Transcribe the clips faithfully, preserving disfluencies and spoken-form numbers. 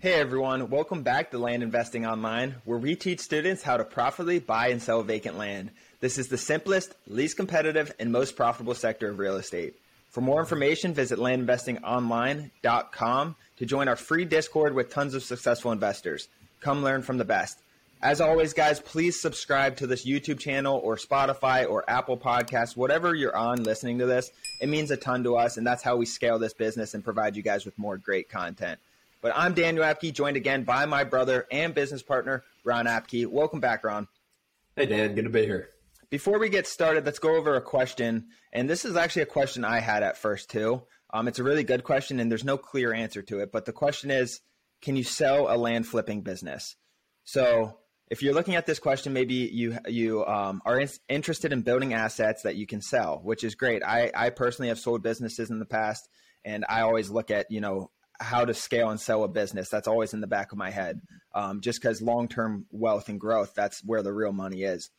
Hey everyone, welcome back to Land Investing Online, where we teach students how to profitably buy and sell vacant land. This is the simplest, least competitive, and most profitable sector of real estate. For more information, visit land investing online dot com to join our free Discord with tons of successful investors. Come learn from the best. As always, guys, please subscribe to this YouTube channel or Spotify or Apple Podcasts, whatever you're on listening to this. It means a ton to us, and that's how we scale this business and provide you guys with more great content. But I'm Daniel Apke, joined again by my brother and business partner, Ron Apke. Welcome back, Ron. Hey, Dan. Good to be here. Before we get started, let's go over a question. And this is actually a question I had at first, too. Um, it's a really good question, and there's no clear answer to it. But the question is, can you sell a land flipping business? So if you're looking at this question, maybe you you um, are in, interested in building assets that you can sell, which is great. I, I personally have sold businesses in the past, and I always look at, you know, how to scale and sell a business. That's always in the back of my head, um, just because long-term wealth and growth, that's where the real money is.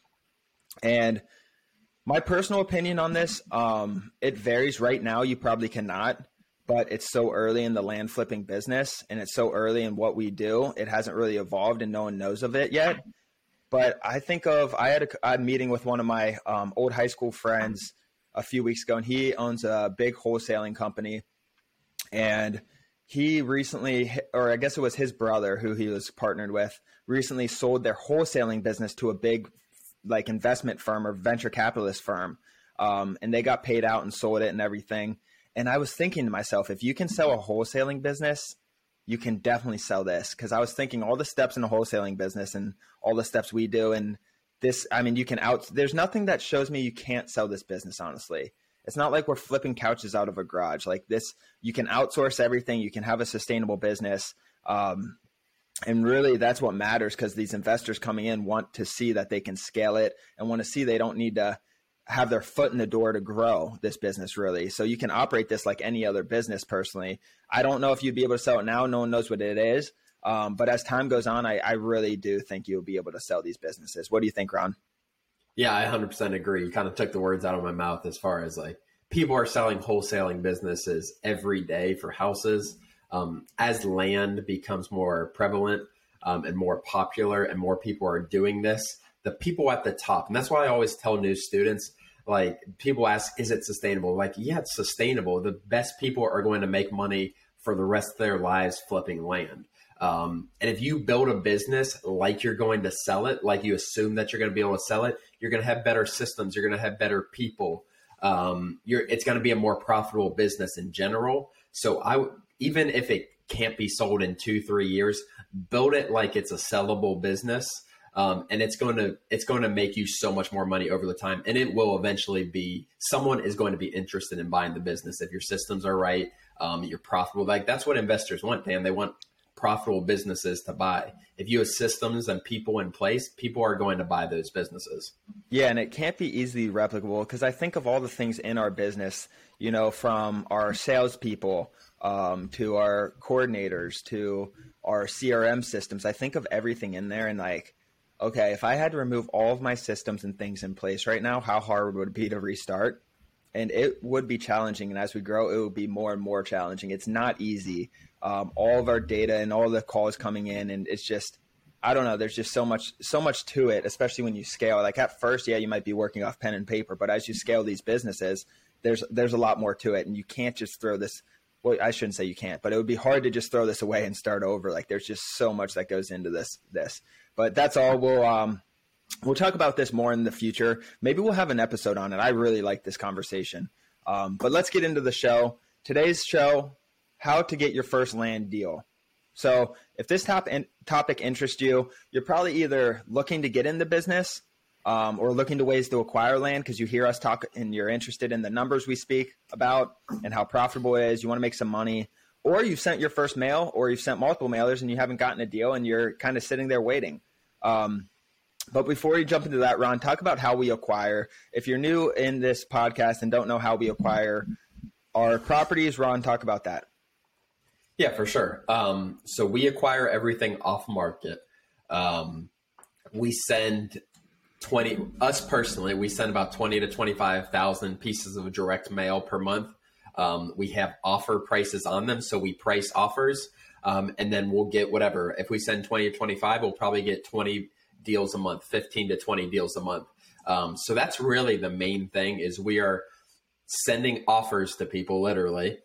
And my personal opinion on this, um, it varies. Right now, you probably cannot, but it's so early in the land flipping business and it's so early in what we do. It hasn't really evolved and no one knows of it yet. But I think of, I had a, a meeting with one of my um, old high school friends a few weeks ago, and he owns a big wholesaling company. And he recently, or I guess it was his brother who he was partnered with, recently sold their wholesaling business to a big like investment firm or venture capitalist firm. Um, and they got paid out and sold it and everything. And I was thinking to myself, if you can sell a wholesaling business, you can definitely sell this. Because I was thinking all the steps in a wholesaling business and all the steps we do. And this, I mean, you can out, there's nothing that shows me you can't sell this business, honestly. It's not like we're flipping couches out of a garage. Like this, you can outsource everything. You can have a sustainable business. Um, and really, that's what matters, because these investors coming in want to see that they can scale it and want to see they don't need to have their foot in the door to grow this business, really. So you can operate this like any other business, personally. I don't know if you'd be able to sell it now. No one knows what it is. Um, but as time goes on, I, I really do think you'll be able to sell these businesses. What do you think, Ron? Yeah, I one hundred percent agree. You kind of took the words out of my mouth as far as like people are selling wholesaling businesses every day for houses. Um, as land becomes more prevalent um, and more popular and more people are doing this, the people at the top, and that's why I always tell new students, like people ask, is it sustainable? Like, yeah, it's sustainable. The best people are going to make money for the rest of their lives flipping land. Um, and if you build a business like you're going to sell it, like you assume that you're going to be able to sell it, you're going to have better systems. You're going to have better people. Um, you're, it's going to be a more profitable business in general. So I, even if it can't be sold in two, three years, build it like it's a sellable business. Um, and it's going to, it's going to make you so much more money over the time. And it will eventually be, someone is going to be interested in buying the business. If your systems are right, um, you're profitable. Like that's what investors want, Dan. They want profitable businesses to buy. If you have systems and people in place, people are going to buy those businesses. Yeah, and it can't be easily replicable, because I think of all the things in our business, you know, from our salespeople um, to our coordinators to our C R M systems. I think of everything in there and like, okay, if I had to remove all of my systems and things in place right now, how hard would it be to restart? And it would be challenging. And as we grow, it will be more and more challenging. It's not easy. Um, all of our data and all the calls coming in. And it's just, I don't know, there's just so much, so much to it, especially when you scale. Like at first, yeah, you might be working off pen and paper, but as you scale these businesses, there's, there's a lot more to it. And you can't just throw this, well, I shouldn't say you can't, but it would be hard to just throw this away and start over. Like there's just so much that goes into this, this, but that's all we'll, um, We'll talk about this more in the future. Maybe we'll have an episode on it. I really like this conversation. Um, but let's get into the show. Today's show, how to get your first land deal. So if this top in- topic interests you, you're probably either looking to get into business um, or looking to ways to acquire land, because you hear us talk and you're interested in the numbers we speak about and how profitable it is. You want to make some money. Or you've sent your first mail, or you've sent multiple mailers and you haven't gotten a deal and you're kind of sitting there waiting. Um But before you jump into that, Ron, talk about how we acquire. If you're new in this podcast and don't know how we acquire our properties, Ron, talk about that. Yeah, for sure. Um, so we acquire everything off market. Um, we send twenty, us personally, we send about twenty to twenty-five thousand pieces of direct mail per month. Um, we have offer prices on them. So we price offers. Um, and then we'll get whatever. If we send twenty to twenty-five, we'll probably get twenty deals a month, fifteen to twenty deals a month. Um, so that's really the main thing, is we are sending offers to people literally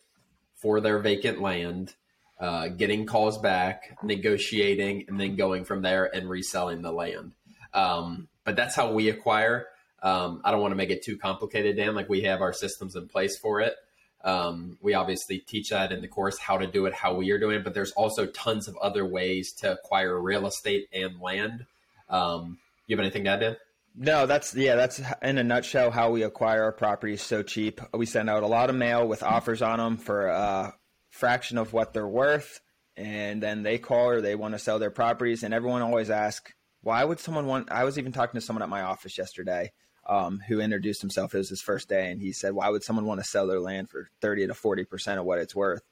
for their vacant land, uh, getting calls back, negotiating, and then going from there and reselling the land. Um, but that's how we acquire. Um, I don't want to make it too complicated, Dan. Like, we have our systems in place for it. Um, we obviously teach that in the course, how to do it, how we are doing it, but there's also tons of other ways to acquire real estate and land. Um, you have anything to add, Dan? No, that's, yeah, that's in a nutshell how we acquire our properties so cheap. We send out a lot of mail with offers on them for a fraction of what they're worth. And then they call or they want to sell their properties. And everyone always asks, why would someone want, I was even talking to someone at my office yesterday Um, who introduced himself. It was his first day. And he said, why would someone want to sell their land for thirty to forty percent of what it's worth?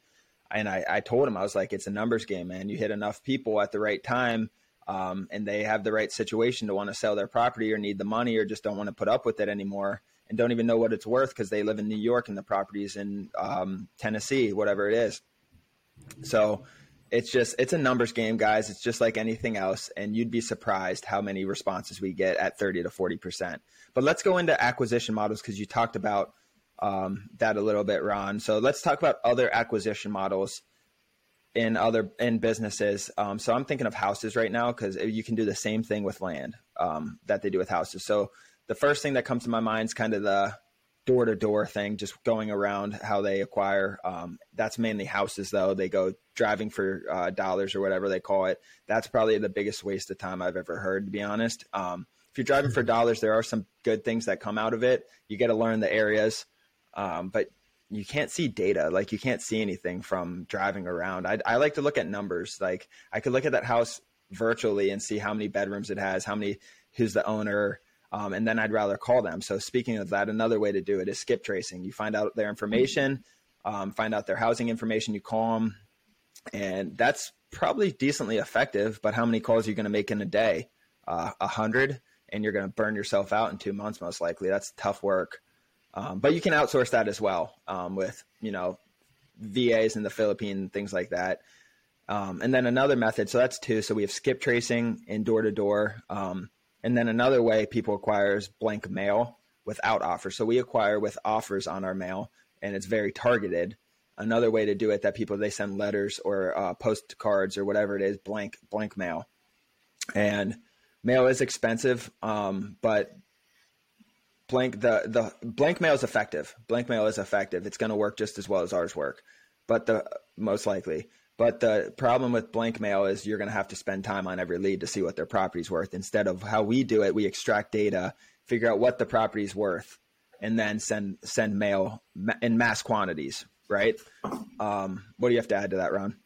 And I, I told him, I was like, it's a numbers game, man. You hit enough people at the right time um, and they have the right situation to want to sell their property or need the money or just don't want to put up with it anymore and don't even know what it's worth because they live in New York and the property's in um, Tennessee, whatever it is. So it's just, it's a numbers game, guys. It's just like anything else. And you'd be surprised how many responses we get at thirty to forty percent. But let's go into acquisition models, because you talked about um, that a little bit, Ron. So let's talk about other acquisition models in other in businesses. Um, so I'm thinking of houses right now, because you can do the same thing with land um, that they do with houses. So the first thing that comes to my mind is kind of the door-to-door thing, just going around how they acquire. Um, that's mainly houses, though. They go driving for uh, dollars or whatever they call it. That's probably the biggest waste of time I've ever heard, to be honest. Um, If you're driving for dollars, there are some good things that come out of it. You got to learn the areas, um, but you can't see data. Like, you can't see anything from driving around. I, I like to look at numbers. Like, I could look at that house virtually and see how many bedrooms it has, how many, who's the owner, um, and then I'd rather call them. So speaking of that, another way to do it is skip tracing. You find out their information, um, find out their housing information, you call them, and that's probably decently effective. But how many calls are you going to make in a day? Uh, a hundred? And you're going to burn yourself out in two months, most likely. That's tough work. Um, but you can outsource that as well um, with, you know, V As in the Philippines, things like that. Um, and then another method. So that's two. So we have skip tracing and door to door. Um, and then another way people acquire is blank mail without offers. So we acquire with offers on our mail, and it's very targeted. Another way to do it that people, they send letters or uh, postcards or whatever it is, blank, blank mail. And mail is expensive, um, but blank the, the blank mail is effective. Blank mail is effective. It's going to work just as well as ours work, but the most likely. But the problem with blank mail is you're going to have to spend time on every lead to see what their property's worth. Instead of how we do it, we extract data, figure out what the property's worth, and then send send mail in mass quantities. Right? Um, what do you have to add to that, Ron?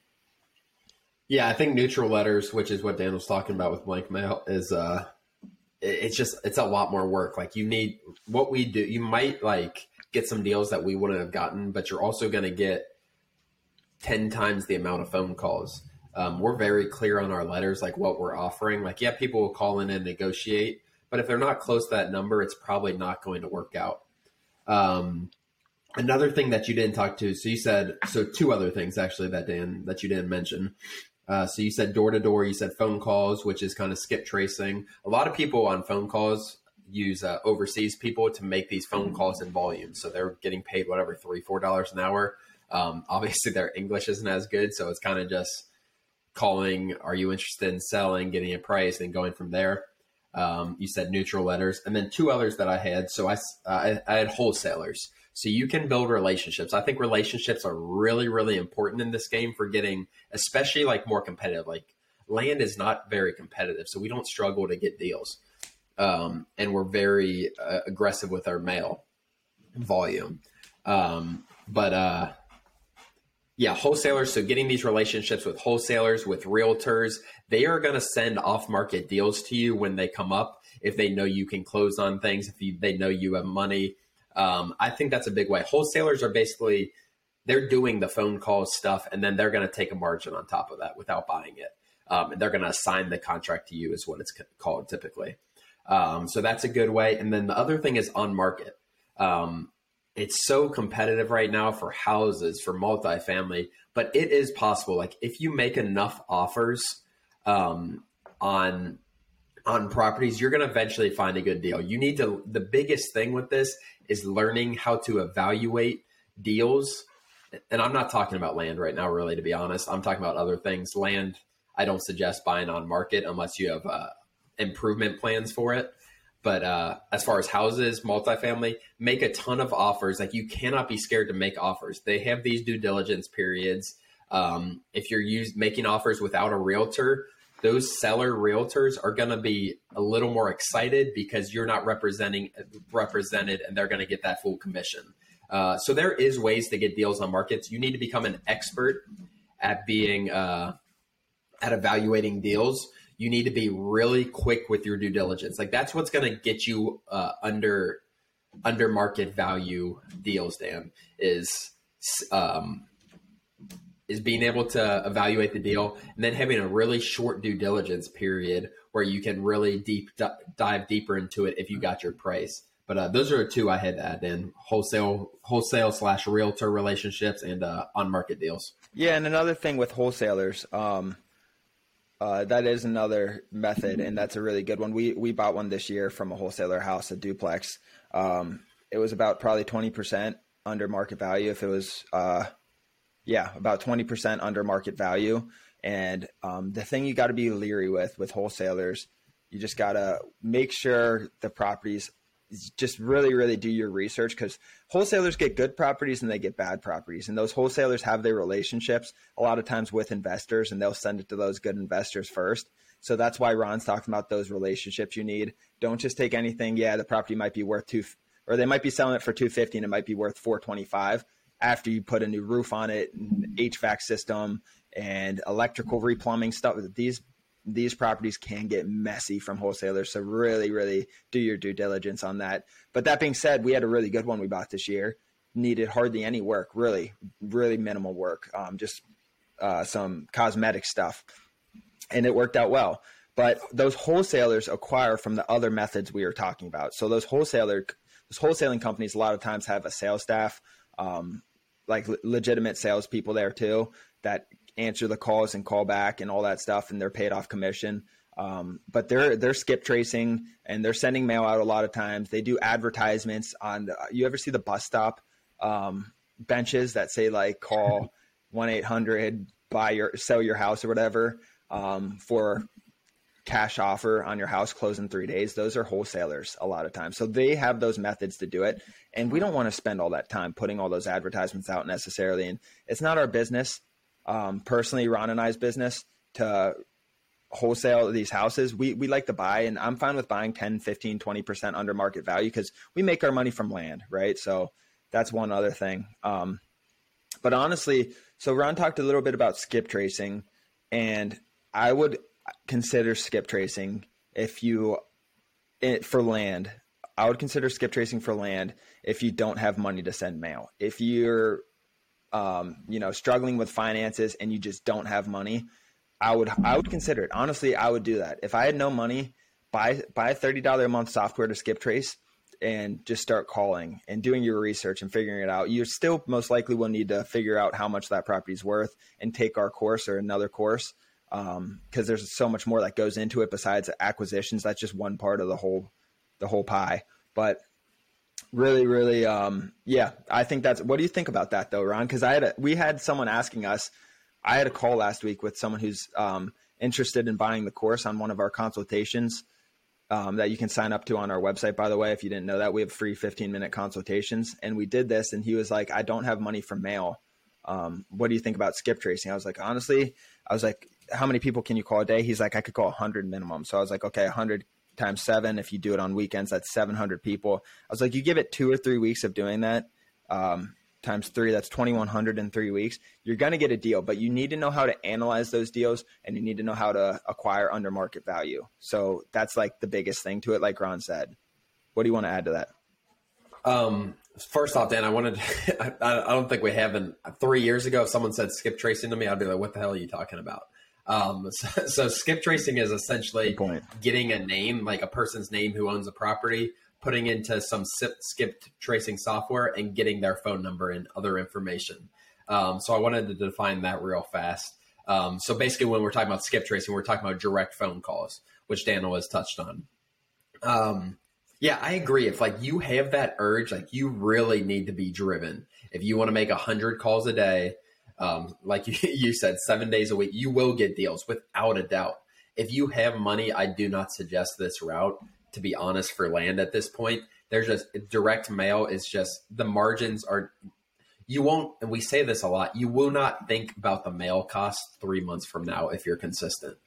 Yeah, I think neutral letters, which is what Dan was talking about with blank mail, is uh, it's just, it's a lot more work. Like, you need, what we do, you might like get some deals that we wouldn't have gotten, but you're also going to get ten times the amount of phone calls. Um, we're very clear on our letters, like what we're offering. Like, yeah, people will call in and negotiate, but if they're not close to that number, it's probably not going to work out. Um, another thing that you didn't talk to, so you said, so two other things actually that Dan, that you didn't mention. Uh, so you said door-to-door, you said phone calls, which is kind of skip tracing. A lot of people on phone calls use uh, overseas people to make these phone calls in volume. So they're getting paid whatever, three dollars, four dollars an hour. Um, obviously, their English isn't as good. So it's kind of just calling, are you interested in selling, getting a price, and going from there. Um, you said neutral letters. And then two others that I had. So I, uh, I, I had wholesalers. So you can build relationships. I think relationships are really, really important in this game for getting, especially like more competitive. Like, land is not very competitive, so we don't struggle to get deals. Um, and we're very uh, aggressive with our mail volume. Um, but uh, yeah, wholesalers. So getting these relationships with wholesalers, with realtors, they are going to send off-market deals to you when they come up. If they know you can close on things, if you, they know you have money. Um, I think that's a big way. Wholesalers are basically, they're doing the phone call stuff, and then they're going to take a margin on top of that without buying it. Um, and they're going to assign the contract to you is what it's called typically. Um, so that's a good way. And then the other thing is on market. Um, It's so competitive right now for houses, for multifamily, but it is possible. Like if you make enough offers um, on on properties, you're going to eventually find a good deal. You need to, the biggest thing with this is learning how to evaluate deals. And I'm not talking about land right now, really, to be honest. I'm talking about other things. Land, I don't suggest buying on market unless you have uh, improvement plans for it. But uh, as far as houses, multifamily, make a ton of offers. Like you cannot be scared to make offers. They have these due diligence periods. Um, if you're used, making offers without a realtor, those seller realtors are going to be a little more excited because you're not representing represented and they're going to get that full commission. Uh, so there is ways to get deals on markets. You need to become an expert at being uh, at evaluating deals. You need to be really quick with your due diligence. Like that's what's going to get you uh, under under market value deals, Dan, is um, is being able to evaluate the deal and then having a really short due diligence period where you can really deep d- dive deeper into it if you got your price. But uh, those are the two I had to add in, wholesale wholesale slash realtor relationships and uh, on market deals. Yeah, and another thing with wholesalers. Um... Uh, that is another method, and that's a really good one. We we bought one this year from a wholesaler house, a duplex. Um, it was about probably twenty percent under market value. If it was, uh, yeah, about twenty percent under market value. And um, the thing you got to be leery with, with wholesalers, you just got to make sure the properties, just really, really do your research, because wholesalers get good properties and they get bad properties. And those wholesalers have their relationships a lot of times with investors, and they'll send it to those good investors first. So that's why Ron's talking about those relationships you need. Don't just take anything. Yeah, the property might be worth two, or they might be selling it for two hundred fifty dollars and it might be worth four hundred twenty-five dollars after you put a new roof on it, and H V A C system and electrical replumbing stuff. These These properties can get messy from wholesalers. So really, really do your due diligence on that. But that being said, we had a really good one we bought this year. Needed hardly any work, really, really minimal work, um, just uh, some cosmetic stuff. And it worked out well. But those wholesalers acquire from the other methods we were talking about. So those wholesaler, those wholesaling companies a lot of times have a sales staff, um, like le- legitimate salespeople there too, that answer the calls and call back and all that stuff, and they're paid off commission. Um, but they're they're skip tracing and they're sending mail out a lot of times. They do advertisements on the, you ever see the bus stop um, benches that say like call one eight hundred buy your sell your house or whatever um, for cash offer on your house, close in three days. Those are wholesalers a lot of times. So they have those methods to do it. And we don't want to spend all that time putting all those advertisements out necessarily. And it's not our business. Um, personally, Ron and I's business to wholesale these houses. We, we like to buy, and I'm fine with buying ten, fifteen, twenty percent under market value because we make our money from land, right? So that's one other thing. Um, but honestly, so Ron talked a little bit about skip tracing, and I would consider skip tracing if you, it, for land, I would consider skip tracing for land if you don't have money to send mail. If you're Um, you know, struggling with finances and you just don't have money, I would, I would consider it. Honestly, I would do that. If I had no money, buy, buy thirty dollars a month software to skip trace and just start calling and doing your research and figuring it out. You still most likely will need to figure out how much that property is worth and take our course or another course. Um, cause there's so much more that goes into it besides acquisitions. That's just one part of the whole, the whole pie, but Really, really, um, yeah, I think that's, what do you think about that though, Ron? Because I had, a, we had someone asking us, I had a call last week with someone who's um, interested in buying the course on one of our consultations um, that you can sign up to on our website, by the way, if you didn't know that. We have free fifteen minute consultations, and we did this, and he was like, I don't have money for mail. Um, what do you think about skip tracing? I was like, honestly, I was like, how many people can you call a day? He's like, I could call one hundred minimum. So I was like, okay, one hundred times seven. If you do it on weekends, that's seven hundred people. I was like, you give it two or three weeks of doing that, um, times three, that's twenty-one hundred in three weeks. You're going to get a deal, but you need to know how to analyze those deals, and you need to know how to acquire under market value. So that's like the biggest thing to it. Like Ron said, what do you want to add to that? Um, first off, Dan, I wanted, I, I don't think we have in three years ago, if someone said skip tracing to me, I'd be like, what the hell are you talking about? Um, so, so skip tracing is essentially getting a name, like a person's name who owns a property, putting into some skip tracing software and getting their phone number and other information. Um, so I wanted to define that real fast. Um, so basically when we're talking about skip tracing, we're talking about direct phone calls, which Daniel has touched on. Um, yeah, I agree. If like you have that urge, like you really need to be driven. If you want to make a hundred calls a day, um, like you, you said, seven days a week, you will get deals without a doubt. If you have money, I do not suggest this route, to be honest, for land at this point. There's just direct mail is just, the margins are, you won't, and we say this a lot, you will not think about the mail cost three months from now if you're consistent.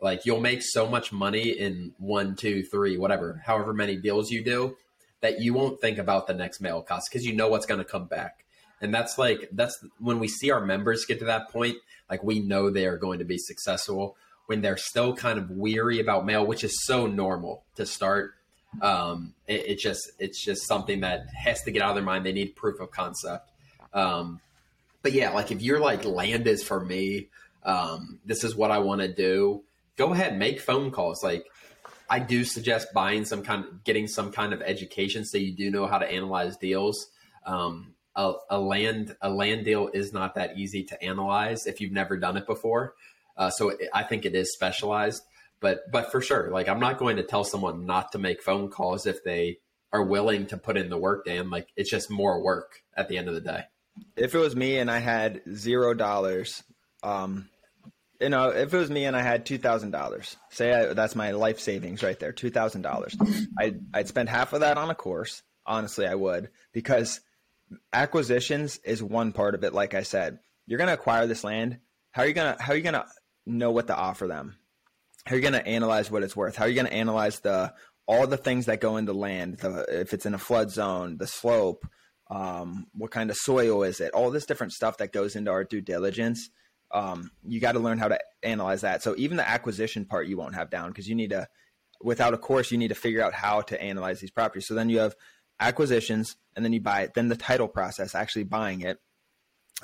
Like you'll make so much money in one, two, three, whatever, however many deals you do, that you won't think about the next mail cost because you know what's going to come back. And that's like, that's when we see our members get to that point, like we know they are going to be successful when they're still kind of weary about mail, which is so normal to start. Um, it, it just, it's just something that has to get out of their mind. They need proof of concept. Um, but yeah, like if you're like, land is for me, um, this is what I want to do. Go ahead, make phone calls. Like I do suggest buying some kind of, getting some kind of education so you do know how to analyze deals. Um, a, a land, a land deal is not that easy to analyze if you've never done it before. Uh, so it, I think it is specialized, but, but for sure, like I'm not going to tell someone not to make phone calls if they are willing to put in the work, Dan. Like it's just more work at the end of the day. If it was me and I had zero dollars, um, you know, if it was me and I had two thousand dollars, say I, that's my life savings right there, two thousand dollars, I'd, I'd spend half of that on a course. Honestly, I would, because acquisitions is one part of it. Like I said, you're going to acquire this land. How are you going to, how are you going to know what to offer them? How are you going to analyze what it's worth? How are you going to analyze the, all the things that go into land, the, if it's in a flood zone, the slope, um, what kind of soil is it? All this different stuff that goes into our due diligence. Um, you got to learn how to analyze that. So even the acquisition part, you won't have down because you need to, without a course, you need to figure out how to analyze these properties. So then you have acquisitions and then you buy it, then the title process, actually buying it.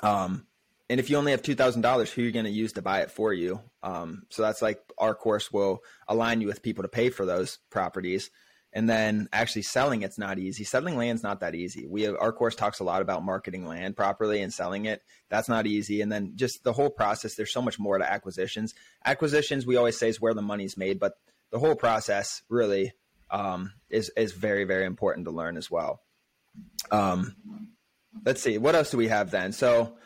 Um, and if you only have two thousand dollars, who are you going to use to buy it for you? Um, so that's like our course will align you with people to pay for those properties. And then actually selling, it's not easy. Selling land's not that easy. We have, our course talks a lot about marketing land properly and selling it. That's not easy. And then just the whole process, there's so much more to acquisitions. Acquisitions, we always say, is where the money's made, but the whole process really um, is is very, very important to learn as well. Um, let's see, what else do we have then? So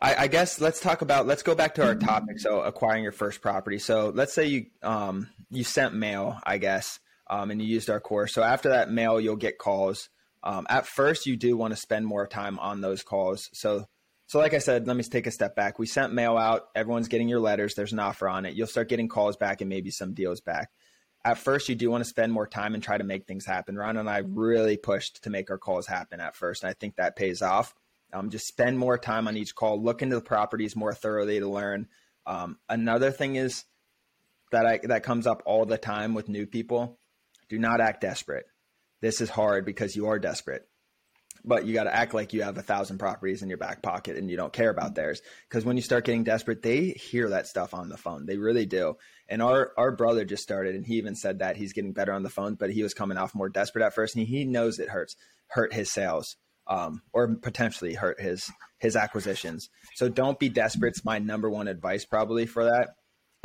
I, I guess let's talk about, let's go back to our topic. So acquiring your first property. So let's say you um, you sent mail, I guess. Um, and you used our course. So after that mail, you'll get calls. Um, at first, you do want to spend more time on those calls. So, so like I said, let me take a step back. We sent mail out. Everyone's getting your letters. There's an offer on it. You'll start getting calls back and maybe some deals back. At first, you do want to spend more time and try to make things happen. Ron and I really pushed to make our calls happen at first. And I think that pays off. Um, just spend more time on each call. Look into the properties more thoroughly to learn. Um, another thing is that I, that comes up all the time with new people. Do not act desperate. This is hard because you are desperate, but you got to act like you have a thousand properties in your back pocket and you don't care about theirs. Because when you start getting desperate, they hear that stuff on the phone. They really do. And our, our brother just started and he even said that he's getting better on the phone, but he was coming off more desperate at first. And he knows it hurts, hurt his sales um, or potentially hurt his, his acquisitions. So don't be desperate. It's my number one advice probably for that.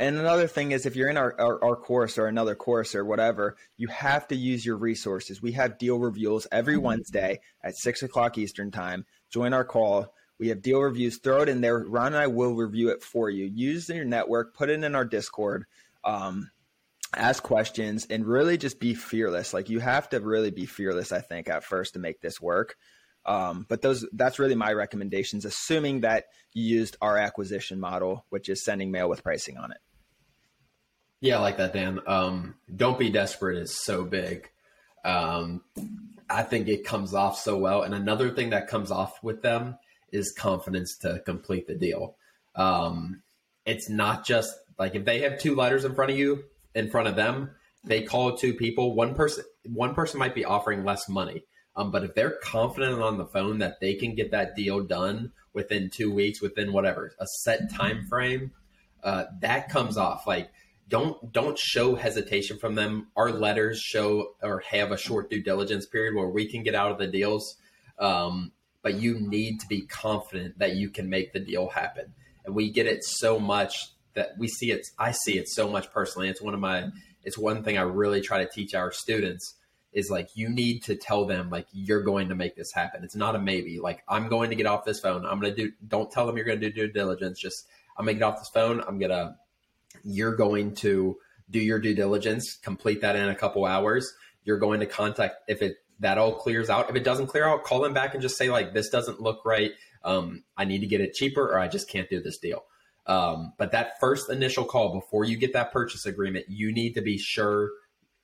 And another thing is if you're in our, our, our course or another course or whatever, you have to use your resources. We have deal reviews every Wednesday at six o'clock Eastern time. Join our call. We have deal reviews. Throw it in there. Ron and I will review it for you. Use your network. Put it in our Discord. Um, ask questions and really just be fearless. Like you have to really be fearless, I think, at first to make this work. Um, but those, that's really my recommendations, assuming that you used our acquisition model, which is sending mail with pricing on it. Yeah, I like that, Dan. Um, don't be desperate is so big. Um, I think it comes off so well. And another thing that comes off with them is confidence to complete the deal. Um, it's not just like if they have two letters in front of you, in front of them, they call two people, one person, one person might be offering less money. Um, but if they're confident on the phone that they can get that deal done within two weeks, within whatever, a set time frame, uh, that comes off. Like don't don't show hesitation from them. Our letters show or have a short due diligence period where we can get out of the deals, um, but you need to be confident that you can make the deal happen. And we get it so much that we see it. I see it so much personally. It's one of my. It's one thing I really try to teach our students is like you need to tell them like you're going to make this happen. It's not a maybe. Like I'm going to get off this phone. I'm gonna do. Don't tell them you're gonna do due diligence. Just I'm gonna get off this phone. I'm gonna. You're going to do your due diligence, complete that in a couple hours. You're going to contact, if it that all clears out. If it doesn't clear out, call them back and just say like, this doesn't look right. Um, I need to get it cheaper or I just can't do this deal. Um, but that first initial call before you get that purchase agreement, you need to be sure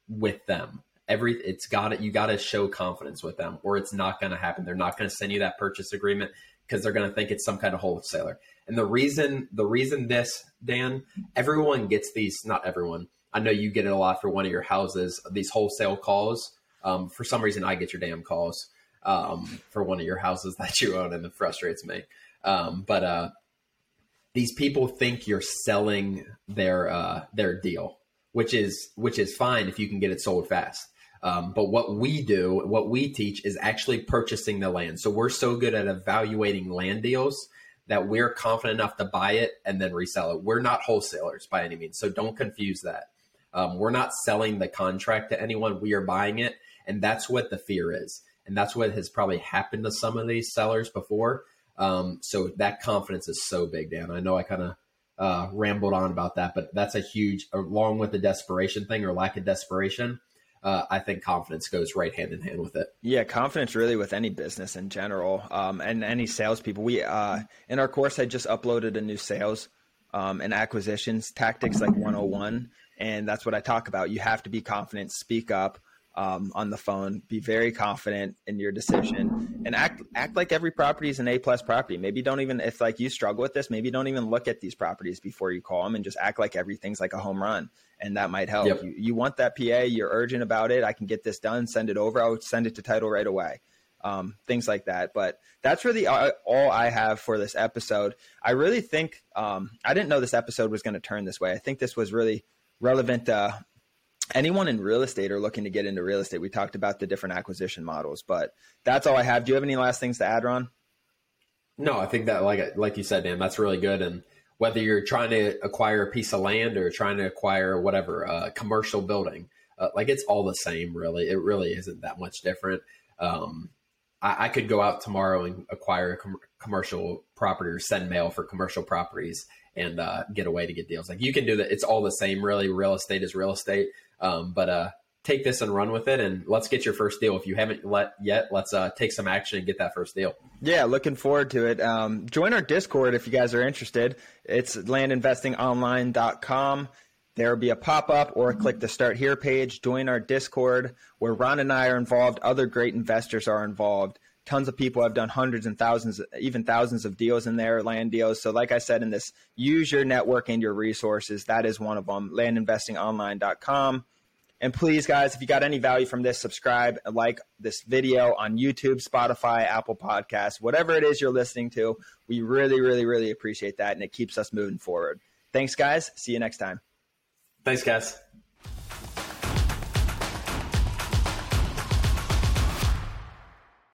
with them. Every it's got it. You got to show confidence with them or it's not going to happen. They're not going to send you that purchase agreement because they're going to think it's some kind of wholesaler. And the reason, the reason this, Dan, everyone gets these, not everyone. I know you get it a lot for one of your houses, these wholesale calls. Um, for some reason, I get your damn calls um, for one of your houses that you own and it frustrates me. Um, but uh, these people think you're selling their uh, their deal, which is which is fine if you can get it sold fast. Um, but what we do, what we teach is actually purchasing the land. So we're so good at evaluating land deals that we're confident enough to buy it and then resell it. We're not wholesalers by any means. So don't confuse that. Um, we're not selling the contract to anyone. We are buying it. And that's what the fear is. And that's what has probably happened to some of these sellers before. Um, so that confidence is so big, Dan. I know I kind of uh, rambled on about that, but that's a huge, along with the desperation thing or lack of desperation, Uh, I think confidence goes right hand in hand with it. Yeah, confidence really with any business in general, um, and any salespeople. We uh, in our course, I just uploaded a new sales um, and acquisitions tactics like one oh one, and that's what I talk about. You have to be confident, speak up um, on the phone, be very confident in your decision, and act act like every property is an A-plus property. Maybe don't even, if like you struggle with this, maybe don't even look at these properties before you call them and just act like everything's like a home run. And that might help. Yep. You, you want that P A, you're urgent about it. I can get this done, send it over. I would send it to title right away. Um, things like that. But that's really all I have for this episode. I really think, um, I didn't know this episode was going to turn this way. I think this was really relevant to anyone in real estate or looking to get into real estate. We talked about the different acquisition models, but that's all I have. Do you have any last things to add, Ron? No, I think that like, like you said, Dan, that's really good. And whether you're trying to acquire a piece of land or trying to acquire whatever, a uh, commercial building, uh, like it's all the same, really. It really isn't that much different. Um, I, I could go out tomorrow and acquire a com- commercial property or send mail for commercial properties and uh, get away to get deals. Like you can do that. It's all the same, really. Real estate is real estate. Um, but uh, take this and run with it. And let's get your first deal. If you haven't let yet, let's uh, take some action and get that first deal. Yeah, looking forward to it. Um, join our Discord if you guys are interested. It's land investing online dot com. There'll be a pop-up or click the Start Here page. Join our Discord where Ron and I are involved. Other great investors are involved. Tons of people have done hundreds and thousands, even thousands of deals in there, land deals. So like I said in this, use your network and your resources. That is one of them, land investing online dot com. And please, guys, if you got any value from this, subscribe, like this video on YouTube, Spotify, Apple Podcasts, whatever it is you're listening to. We really, really, really appreciate that, and it keeps us moving forward. Thanks, guys. See you next time. Thanks, guys.